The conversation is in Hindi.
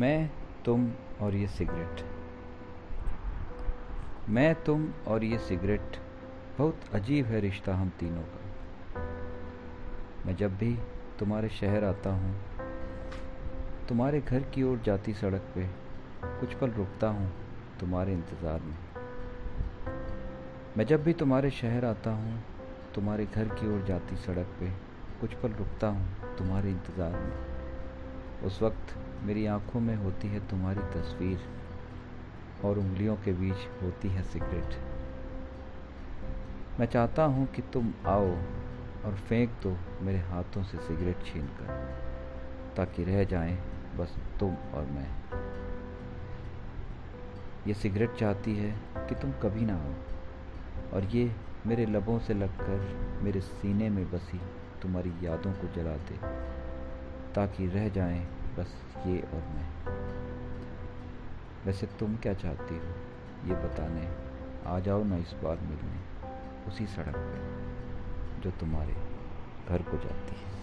मैं तुम और ये सिगरेट। मैं तुम और ये सिगरेट, बहुत अजीब है रिश्ता हम तीनों का। मैं जब भी तुम्हारे शहर आता हूँ, तुम्हारे घर की ओर जाती सड़क पे कुछ पल रुकता हूँ तुम्हारे इंतज़ार में। मैं जब भी तुम्हारे शहर आता हूँ, तुम्हारे घर की ओर जाती सड़क पे कुछ पल रुकता हूँ तुम्हारे इंतज़ार में। उस वक्त मेरी आँखों में होती है तुम्हारी तस्वीर और उंगलियों के बीच होती है सिगरेट। मैं चाहता हूँ कि तुम आओ और फेंक दो मेरे हाथों से सिगरेट छीन कर, ताकि रह जाएं बस तुम और मैं। ये सिगरेट चाहती है कि तुम कभी ना आओ, और ये मेरे लबों से लगकर मेरे सीने में बसी तुम्हारी यादों को जला दे, ताकि रह जाएं बस ये और मैं। वैसे तुम क्या चाहती हो ये बताने आ जाओ ना इस बार मिलने, उसी सड़क पे जो तुम्हारे घर को जाती है।